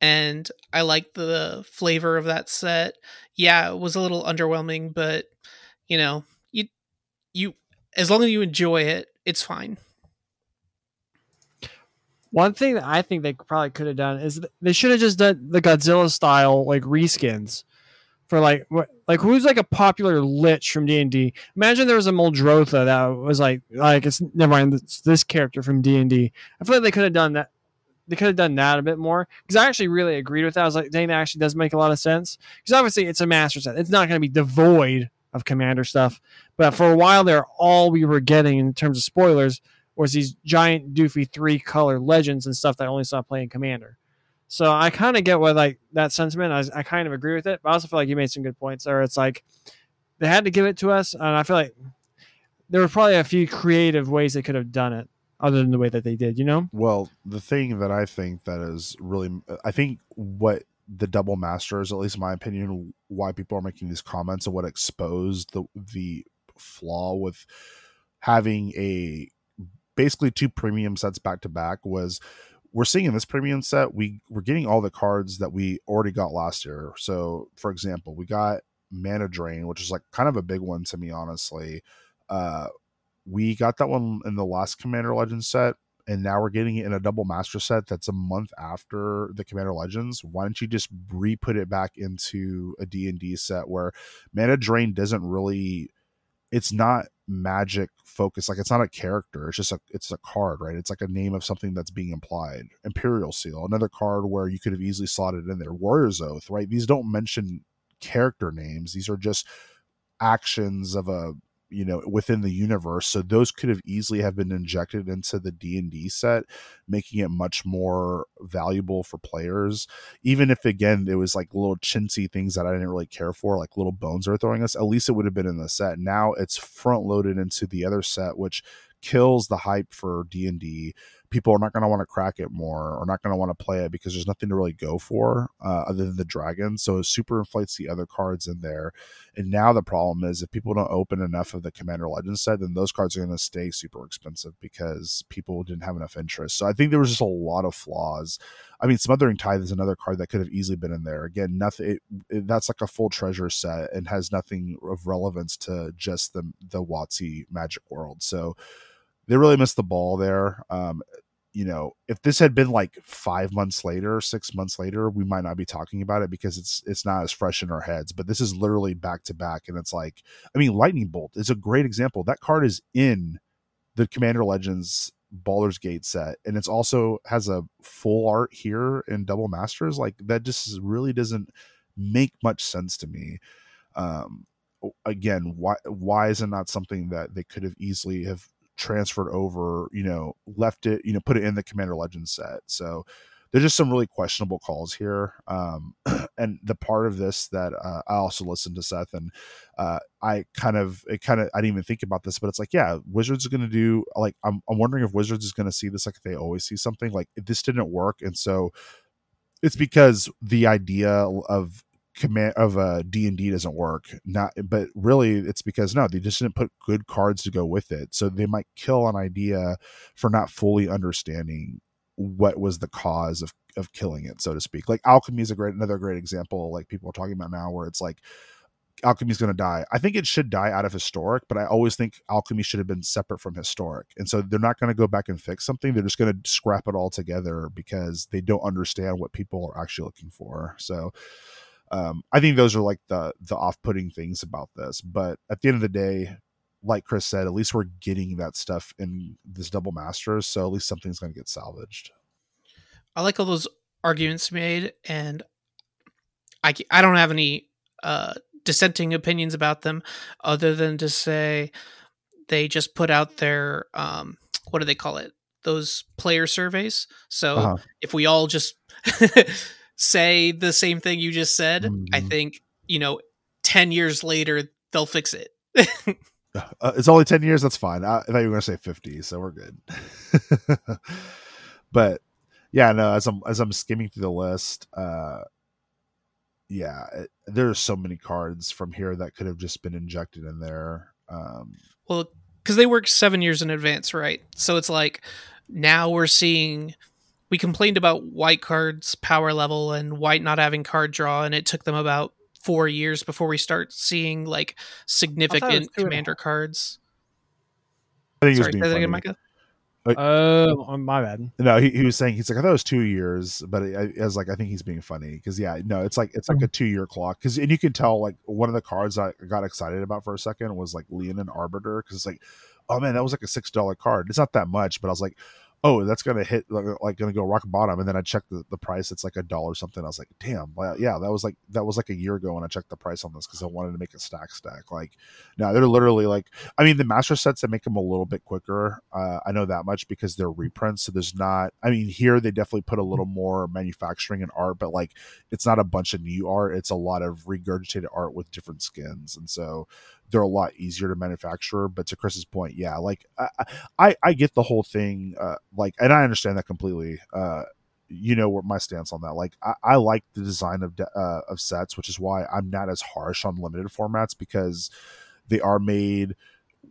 and I like the flavor of that set. Yeah, it was a little underwhelming, but you know, you as long as you enjoy it, it's fine. One thing that I think they probably could have done is they should have just done the Godzilla style like reskins for like who's like a popular lich from D&D. Imagine there was a Moldrotha that was like it's never mind, it's this character from D&D. I feel like they could have done that. They could have done that a bit more, because I actually really agreed with that. I was like, dang, that actually does make a lot of sense, because obviously it's a master set. It's not going to be devoid of Commander stuff, but for a while there, all we were getting in terms of spoilers was these giant doofy 3-color legends and stuff that I only saw playing Commander. So I kind of get what like that sentiment. I kind of agree with it, but I also feel like you made some good points there. It's like they had to give it to us, and I feel like there were probably a few creative ways they could have done it other than the way that they did, you know? Well, the thing that I think that is really, I think what the Double Masters, at least in my opinion, why people are making these comments and what exposed the flaw with having a basically 2 premium sets back to back was, we're seeing in this premium set, we're getting all the cards that we already got last year. So, for example, we got Mana Drain, which is like kind of a big one to me, honestly. We got that one in the last Commander Legends set, and now we're getting it in a Double Master set that's a month after the Commander Legends. Why don't you just re-put it back into a D&D set where Mana Drain doesn't really... it's not magic focused. Like, it's not a character. It's just it's a card, right? It's like a name of something that's being implied. Imperial Seal, another card where you could have easily slotted in there. Warrior's Oath, right? These don't mention character names. These are just actions of a, you know, within the universe. So those could have easily have been injected into the D&D set, making it much more valuable for players. Even if, again, it was like little chintzy things that I didn't really care for, like little bones are throwing us, at least it would have been in the set. Now it's front loaded into the other set, which kills the hype for D&D. People are not going to want to crack it more, or not going to want to play it, because there's nothing to really go for other than the dragon. So it super inflates the other cards in there. And now the problem is, if people don't open enough of the Commander Legends set, then those cards are going to stay super expensive because people didn't have enough interest. So I think there was just a lot of flaws. I mean, Smothering Tithe is another card that could have easily been in there. Again, nothing. That's like a full treasure set and has nothing of relevance to just the WotC Magic world. So they really missed the ball there. You know, if this had been like 5 months later, 6 months later, we might not be talking about it, because it's not as fresh in our heads. But this is literally back to back, and it's like, I mean, Lightning Bolt is a great example. That card is in the Commander Legends Baldur's Gate set, and it's also has a full art here in Double Masters. Like, that just really doesn't make much sense to me. Again, why is it not something that they could have easily have transferred over, you know, left it, you know, put it in the Commander Legends set? So there's just some really questionable calls here. And the part of this that I also listened to Seth, and I didn't even think about this, but it's like, yeah, Wizards is going to do, like, I'm wondering if Wizards is going to see this, like they always see something, like, this didn't work, and so It's because the idea of command of D&D doesn't work. Not, but really, it's because no, they just didn't put good cards to go with it. So they might kill an idea for not fully understanding what was the cause of killing it, so to speak. Like alchemy is another great example. Like people are talking about now, where it's like alchemy is going to die. I think it should die out of historic, but I always think alchemy should have been separate from historic. And so they're not going to go back and fix something. They're just going to scrap it all together because they don't understand what people are actually looking for. So I think those are like the off-putting things about this. But at the end of the day, like Chris said, at least we're getting that stuff in this Double Masters. So at least something's going to get salvaged. I like all those arguments made, and I don't have any dissenting opinions about them, other than to say they just put out their what do they call it, those player surveys. So if we all just say the same thing you just said, I think 10 years later they'll fix it. It's only 10 years, that's fine. I thought you were gonna say 50, so we're good. But yeah, no, as I'm skimming through the list, yeah, there are so many cards from here that could have just been injected in there. Well, because they work 7 years in advance, right? So it's like now we're seeing. We complained about white cards' power level and white not having card draw, and it took them about 4 years before we start seeing like significant commander cards. I think sorry, that again, Micah? My bad. No, he was saying, he's like, I thought it was 2 years, but I was like, I think he's being funny because yeah, no, it's like a 2 year clock because, and you can tell like one of the cards I got excited about for a second was like Leonin Arbiter because it's like, oh man, that was like a $6 card. It's not that much, but I was like, oh, that's gonna hit like gonna go rock bottom, and then I checked the price. It's like $1 something. I was like, damn, well, yeah, that was like a year ago when I checked the price on this because I wanted to make a stack. Like, no, they're literally like, I mean, the master sets that make them a little bit quicker. I know that much because they're reprints. So there's not. I mean, here they definitely put a little more manufacturing and art, but like it's not a bunch of new art. It's a lot of regurgitated art with different skins, and so they're a lot easier to manufacture. But to Chris's point, yeah, like I get the whole thing, like, and I understand that completely. You know what my stance on that. Like, I like the design of sets, which is why I'm not as harsh on limited formats because they are made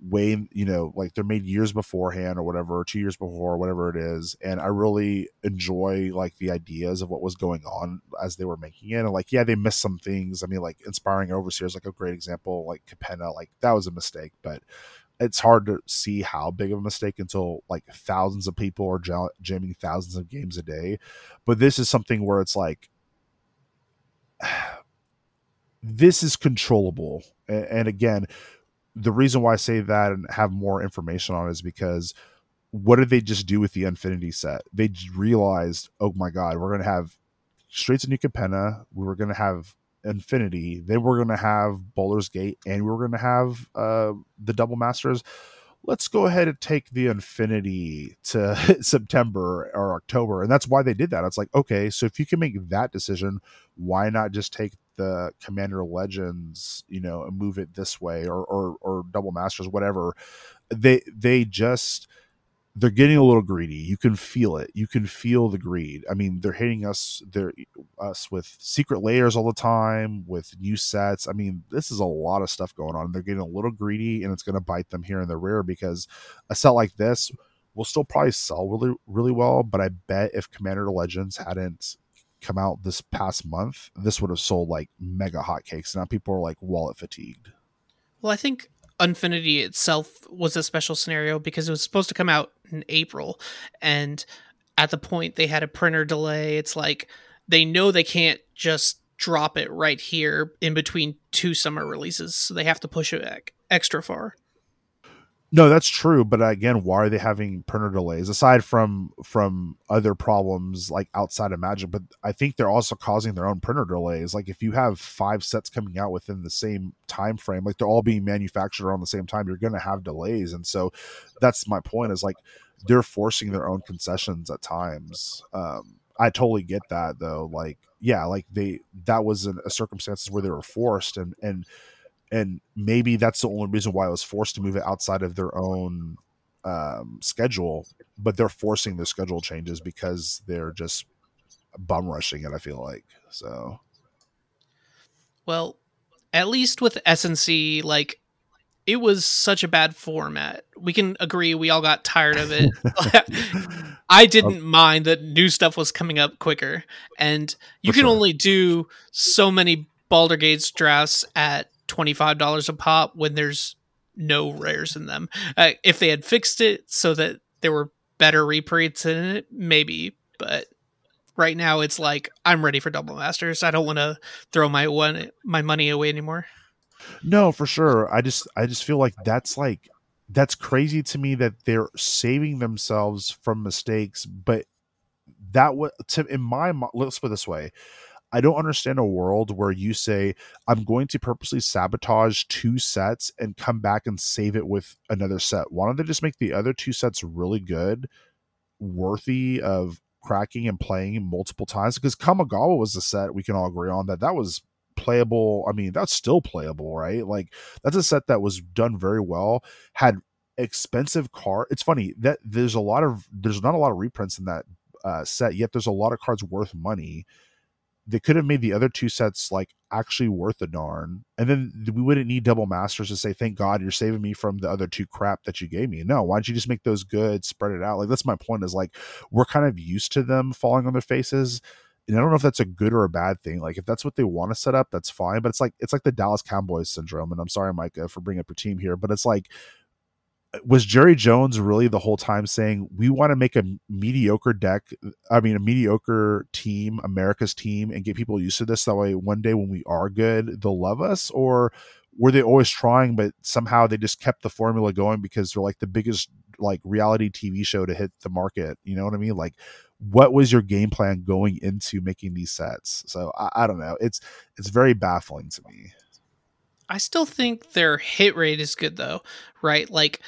way, like they're made years beforehand or whatever, 2 years before, whatever it is. And I really enjoy like the ideas of what was going on as they were making it. And like, yeah, they missed some things. I mean, like Inspiring Overseer is like a great example, like Capenna, like that was a mistake, but it's hard to see how big of a mistake until like thousands of people are jamming thousands of games a day. But this is something where it's like, this is controllable. And again, the reason why I say that and have more information on it is because what did they just do with the Infinity set? They realized, oh my God, we're going to have Straits of New Capenna. We were going to have Infinity. Then we're going to have Baldur's Gate, and we're going to have the Double Masters. Let's go ahead and take the Infinity to September or October. And that's why they did that. It's like, okay, so if you can make that decision, why not just take the Commander Legends, and move it this way, or Double Masters, whatever. They're getting a little greedy. You can feel it. You can feel the greed. I mean, they're hitting us. They're us with secret layers all the time, with new sets. I mean, this is a lot of stuff going on. They're getting a little greedy, and it's going to bite them here in the rear because a set like this will still probably sell really, really well. But I bet if Commander Legends hadn't come out this past month, this would have sold like mega hotcakes. Now people are like wallet fatigued. Well, I think Infinity itself was a special scenario because it was supposed to come out in April, and at the point they had a printer delay. It's like they know they can't just drop it right here in between two summer releases, so they have to push it back extra far. No, that's true, but again, why are they having printer delays aside from other problems like outside of Magic? But I think they're also causing their own printer delays. Like if you have 5 sets coming out within the same time frame, like they're all being manufactured around the same time, you're going to have delays. And so that's my point, is like they're forcing their own concessions at times. I totally get that though. Like, yeah, like that was a circumstances where they were forced, and maybe that's the only reason why I was forced to move it outside of their own schedule, but they're forcing the schedule changes because they're just bum rushing it, I feel like. So, well, at least with SNC, like, it was such a bad format. We can agree we all got tired of it. I didn't mind that new stuff was coming up quicker, and you can only do so many Baldur's Gate drafts at $25 a pop when there's no rares in them. If they had fixed it so that there were better reprints in it, maybe, but right now it's like, I'm ready for Double Masters. I don't want to throw my money away anymore. No, for sure. I just feel like that's crazy to me that they're saving themselves from mistakes. But that was, in my mind, let's put it this way. I don't understand a world where you say, I'm going to purposely sabotage two sets and come back and save it with another set. Why don't they just make the other two sets really good, worthy of cracking and playing multiple times? Because Kamigawa was the set we can all agree on that was playable. I mean, that's still playable, right? Like, that's a set that was done very well, had expensive card. It's funny that there's not a lot of reprints in that set, yet there's a lot of cards worth money. They could have made the other two sets like actually worth a darn, and then we wouldn't need Double Masters to say, thank God you're saving me from the other two crap that you gave me. No, why don't you just make those good, spread it out? Like, that's my point, is like, we're kind of used to them falling on their faces. And I don't know if that's a good or a bad thing. Like, if that's what they want to set up, that's fine. But it's like the Dallas Cowboys syndrome. And I'm sorry, Micah, for bringing up your team here, but it's like, was Jerry Jones really the whole time saying, we want to make a mediocre team, America's team, and get people used to this? That way one day when we are good, they'll love us? Or were they always trying, but somehow they just kept the formula going because they're like the biggest like reality TV show to hit the market? You know what I mean? Like, what was your game plan going into making these sets? So I don't know. It's very baffling to me. I still think their hit rate is good though, right? Like,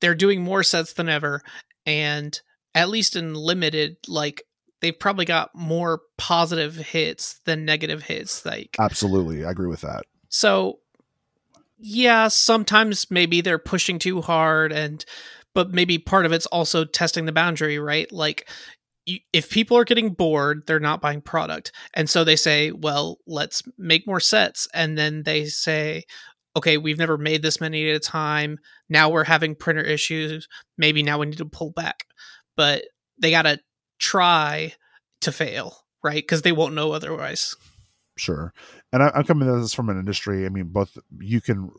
they're doing more sets than ever, and at least in limited, like, they've probably got more positive hits than negative hits. Like, absolutely, I agree with that. So yeah, sometimes maybe they're pushing too hard, but maybe part of it's also testing the boundary, right? Like, if people are getting bored, they're not buying product. And so they say, well, let's make more sets. And then they say, okay, we've never made this many at a time. Now we're having printer issues. Maybe now we need to pull back. But they got to try to fail, right? Because they won't know otherwise. Sure. And I'm coming at this from an industry. I mean, both you can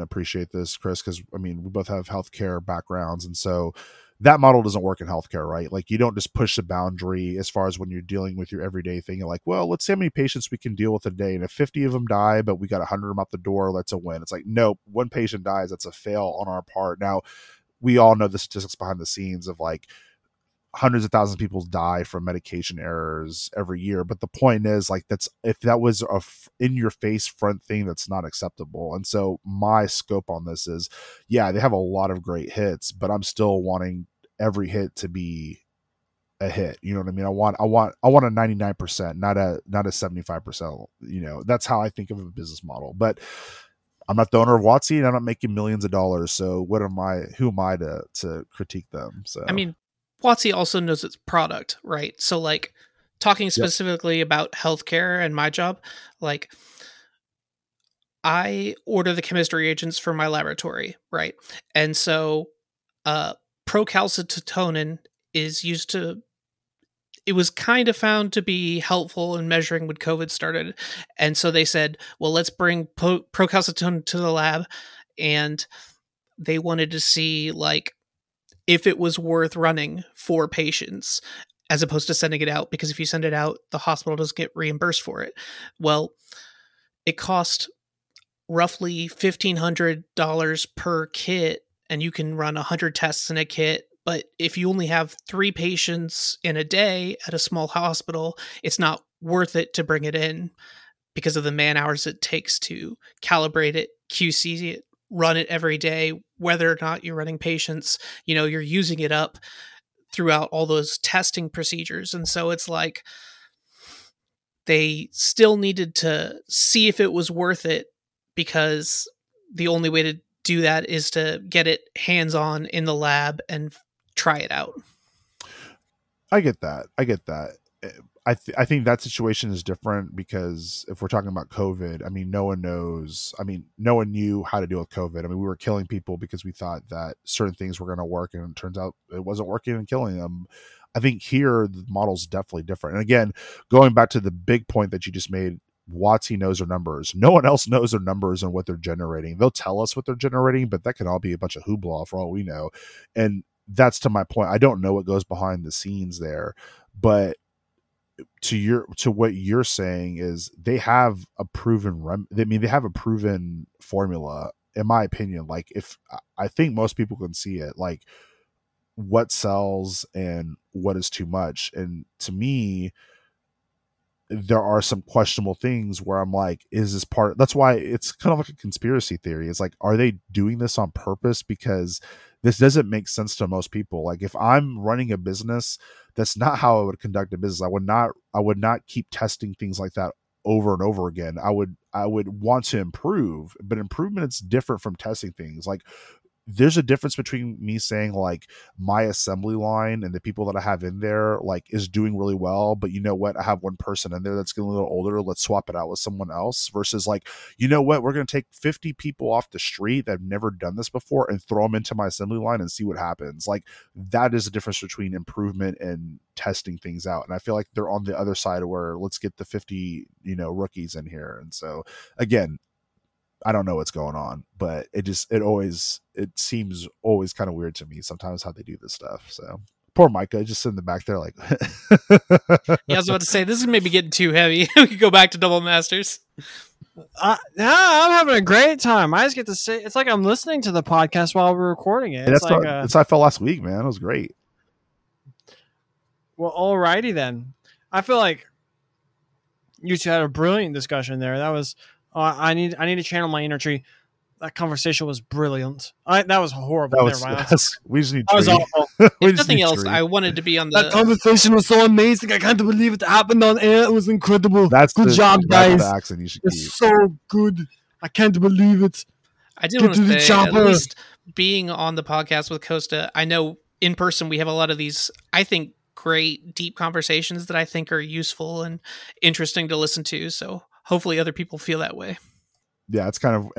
appreciate this, Chris, because I mean, we both have healthcare backgrounds. And so that model doesn't work in healthcare, right? Like, you don't just push the boundary as far as when you're dealing with your everyday thing. You're like, well, let's see how many patients we can deal with a day. And if 50 of them die, but we got 100 of them out the door, that's a win. It's like, nope, one patient dies. That's a fail on our part. Now, we all know the statistics behind the scenes of like hundreds of thousands of people die from medication errors every year. But the point is, like, that's, if that was a in your face front thing, that's not acceptable. And so my scope on this is, yeah, they have a lot of great hits, but I'm still wanting every hit to be a hit. You know what I mean? I want a 99%, not a 75%. You know, that's how I think of a business model. But I'm not the owner of WotC, and I'm not making millions of dollars. So who am I to critique them? So I mean, WotC also knows its product, right? So like, talking specifically about healthcare and my job, like, I order the chemistry agents for my laboratory, right? And so procalcitonin it was kind of found to be helpful in measuring when COVID started. And so they said, well, let's bring procalcitonin to the lab. And they wanted to see like if it was worth running for patients as opposed to sending it out, because if you send it out, the hospital doesn't get reimbursed for it. Well, it cost roughly $1,500 per kit, and you can run 100 tests in a kit. But if you only have 3 patients in a day at a small hospital, it's not worth it to bring it in because of the man hours it takes to calibrate it, QC it, run it every day, whether or not you're running patients, you know, you're using it up throughout all those testing procedures. And so it's like, they still needed to see if it was worth it, because the only way to do that is to get it hands-on in the lab and try it out. I get that. I think that situation is different because if we're talking about COVID, I mean, no one knows. I mean, no one knew how to deal with COVID. I mean, we were killing people because we thought that certain things were going to work, and it turns out it wasn't working and killing them. I think here the model's definitely different. And again, going back to the big point that you just made, WotC knows their numbers. No one else knows their numbers and what they're generating. They'll tell us what they're generating, but that could all be a bunch of hoopla for all we know. And that's to my point. I don't know what goes behind the scenes there, but to what you're saying is they have a proven they have a proven formula, in my opinion. Like, if I think most people can see it, like what sells and what is too much. And to me, there are some questionable things where I'm like, is this part? That's why it's kind of like a conspiracy theory. It's like, are they doing this on purpose? Because this doesn't make sense to most people. Like, if I'm running a business, that's not how I would conduct a business. I would not keep testing things like that over and over again. I would want to improve, but improvement's different from testing things. Like, there's a difference between me saying like my assembly line and the people that I have in there like is doing really well, but you know what? I have one person in there that's getting a little older. Let's swap it out with someone else, versus like, you know what? We're going to take 50 people off the street that have never done this before and throw them into my assembly line and see what happens. Like, that is the difference between improvement and testing things out. And I feel like they're on the other side where let's get the 50, rookies in here. And so again, I don't know what's going on, but it seems always kind of weird to me sometimes how they do this stuff. So poor Micah just sitting in the back there like yeah, I was about to say, this is maybe getting too heavy. We could go back to Double Masters. No, I'm having a great time. I just get to say, it's like I'm listening to the podcast while we're recording it. That's like that's how I felt last week, man. It was great. Well, alrighty then. I feel like you two had a brilliant discussion there. That was I need to channel my inner tree. That conversation was brilliant. That was horrible. That was awful. If nothing else, I wanted to be on the... That conversation was so amazing. I can't believe it happened on air. It was incredible. Good job, guys. It's so good. I can't believe it. I do want to say, at least being on the podcast with Costa, I know in person we have a lot of these, I think, great deep conversations that I think are useful and interesting to listen to, so... Hopefully other people feel that way. Yeah, it's kind of,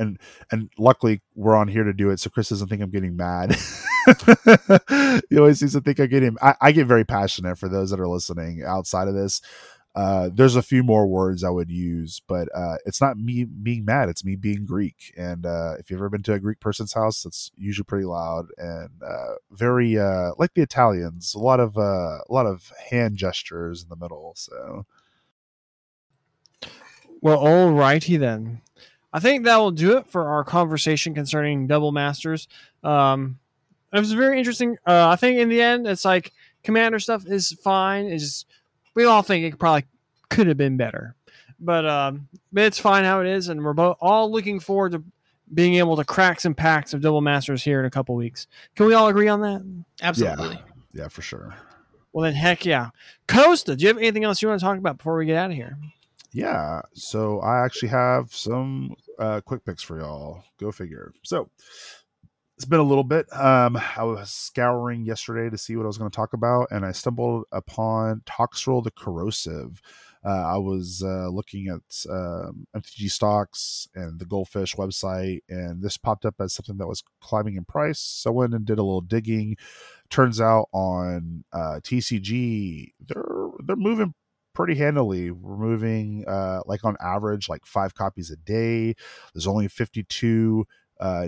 and luckily we're on here to do it, so Chris doesn't think I'm getting mad. He always seems to think I get him. I get very passionate for those that are listening outside of this. There's a few more words I would use, but it's not me being mad, it's me being Greek. And if you've ever been to a Greek person's house, it's usually pretty loud and very like the Italians, a lot of hand gestures in the middle, so... Well, all righty then. I think that will do it for our conversation concerning Double Masters. It was very interesting. I think in the end, it's like Commander stuff is fine. It's just, we all think it probably could have been better, but it's fine how it is. And we're all looking forward to being able to crack some packs of Double Masters here in a couple weeks. Can we all agree on that? Absolutely. Yeah, for sure. Well then, heck yeah. Costa, do you have anything else you want to talk about before we get out of here? Yeah, so I actually have some quick picks for y'all. Go figure. So it's been a little bit. I was scouring yesterday to see what I was going to talk about, and I stumbled upon Toxtrol the Corrosive. I was looking at MTG stocks and the Goldfish website, and this popped up as something that was climbing in price. So I went and did a little digging. Turns out on TCG, they're moving pretty handily. We're moving like on average like 5 copies a day. There's only 52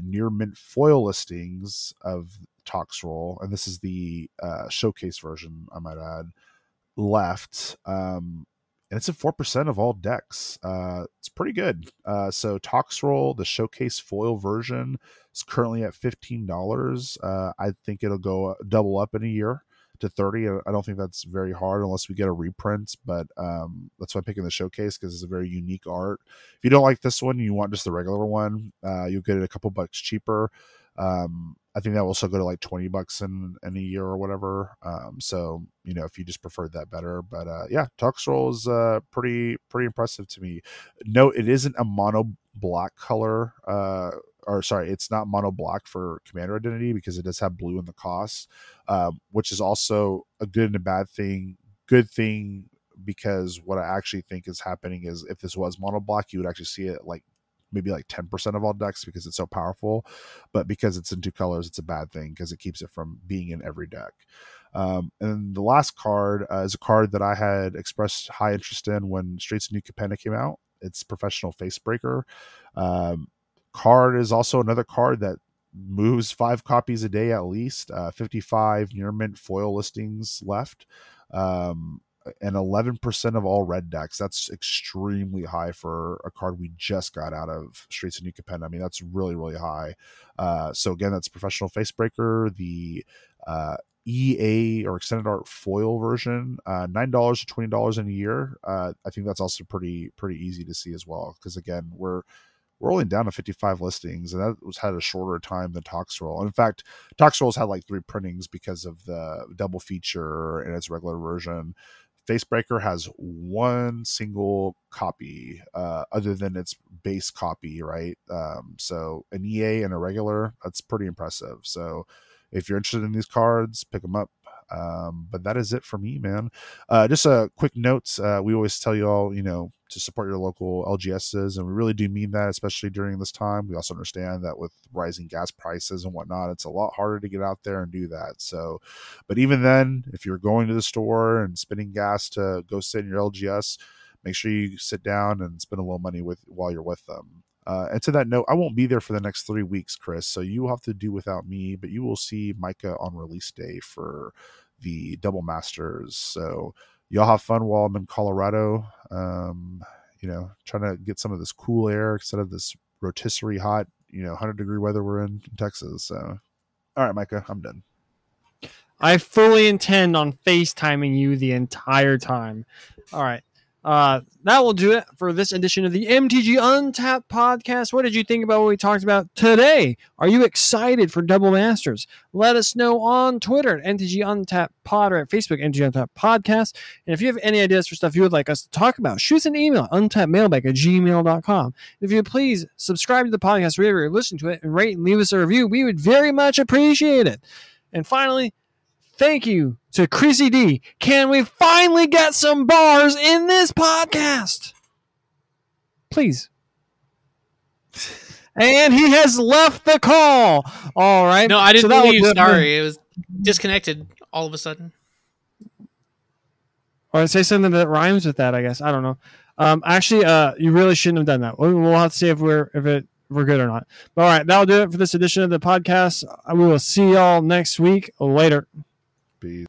near mint foil listings of Toxtrol, and this is the showcase version, I might add, left, and it's at 4% of all decks. It's pretty good. So Toxtrol, the showcase foil version, is currently at $15. I think it'll go double up in a year to 30. I don't think that's very hard unless we get a reprint, but that's why I'm picking the showcase, because it's a very unique art. If you don't like this one, you want just the regular one, you'll get it a couple bucks cheaper. I think that will also go to like $20 in a year or whatever. So if you just preferred that better, but yeah, Toxtrol is pretty impressive to me. No, it isn't a mono black color, it's not mono black for Commander Identity, because it does have blue in the cost, which is also a good and a bad thing. Good thing because what I actually think is happening is if this was mono block, you would actually see it like maybe like 10% of all decks because it's so powerful, but because it's in two colors, it's a bad thing because it keeps it from being in every deck. And the last card is a card that I had expressed high interest in when Streets of New Capenna came out. It's Professional Facebreaker. Card is also another card that moves 5 copies a day at least, 55 near mint foil listings left, and 11% of all red decks. That's extremely high for a card we just got out of Streets of New Capenna. I mean, that's really, really high. So again, that's Professional Facebreaker, the EA or Extended Art foil version, $9 to $20 in a year. I think that's also pretty easy to see as well, because again, we're only down to 55 listings, and that was had a shorter time than Toxroll. And in fact, Toxroll's had like 3 printings because of the double feature in its regular version. Facebreaker has one single copy, other than its base copy, right? So an EA and a regular, that's pretty impressive. So if you're interested in these cards, pick them up. But that is it for me, man. Just a quick note. We always tell you all, to support your local LGSs, and we really do mean that, especially during this time. We also understand that with rising gas prices and whatnot, it's a lot harder to get out there and do that. So, but even then, if you're going to the store and spending gas to go sit in your LGS, make sure you sit down and spend a little money while you're with them. And to that note, I won't be there for the next 3 weeks, Chris, so you will have to do without me, but you will see Micah on release day for the Double Masters. So y'all have fun while I'm in Colorado, trying to get some of this cool air instead of this rotisserie hot, 100-degree weather we're in Texas. So, all right, Micah, I'm done. I fully intend on FaceTiming you the entire time. All right. That will do it for this edition of the MTG Untapped podcast. What did you think about what we talked about today? Are you excited for Double Masters? Let us know on Twitter at MTG Untapped Pod or at Facebook MTG Untapped Podcast. And if you have any ideas for stuff you would like us to talk about, shoot us an email, untappedmailbag@gmail.com. If you please subscribe to the podcast wherever you're listening to it and rate and leave us a review, we would very much appreciate it. And finally, thank you to Chrissy D. Can we finally get some bars in this podcast? Please. And he has left the call. All right. No, I didn't leave. Sorry. It was disconnected all of a sudden. Or say something that rhymes with that, I guess. I don't know. You really shouldn't have done that. We'll have to see if we're good or not. But all right, that'll do it for this edition of the podcast. We will see y'all next week. Later. Peace.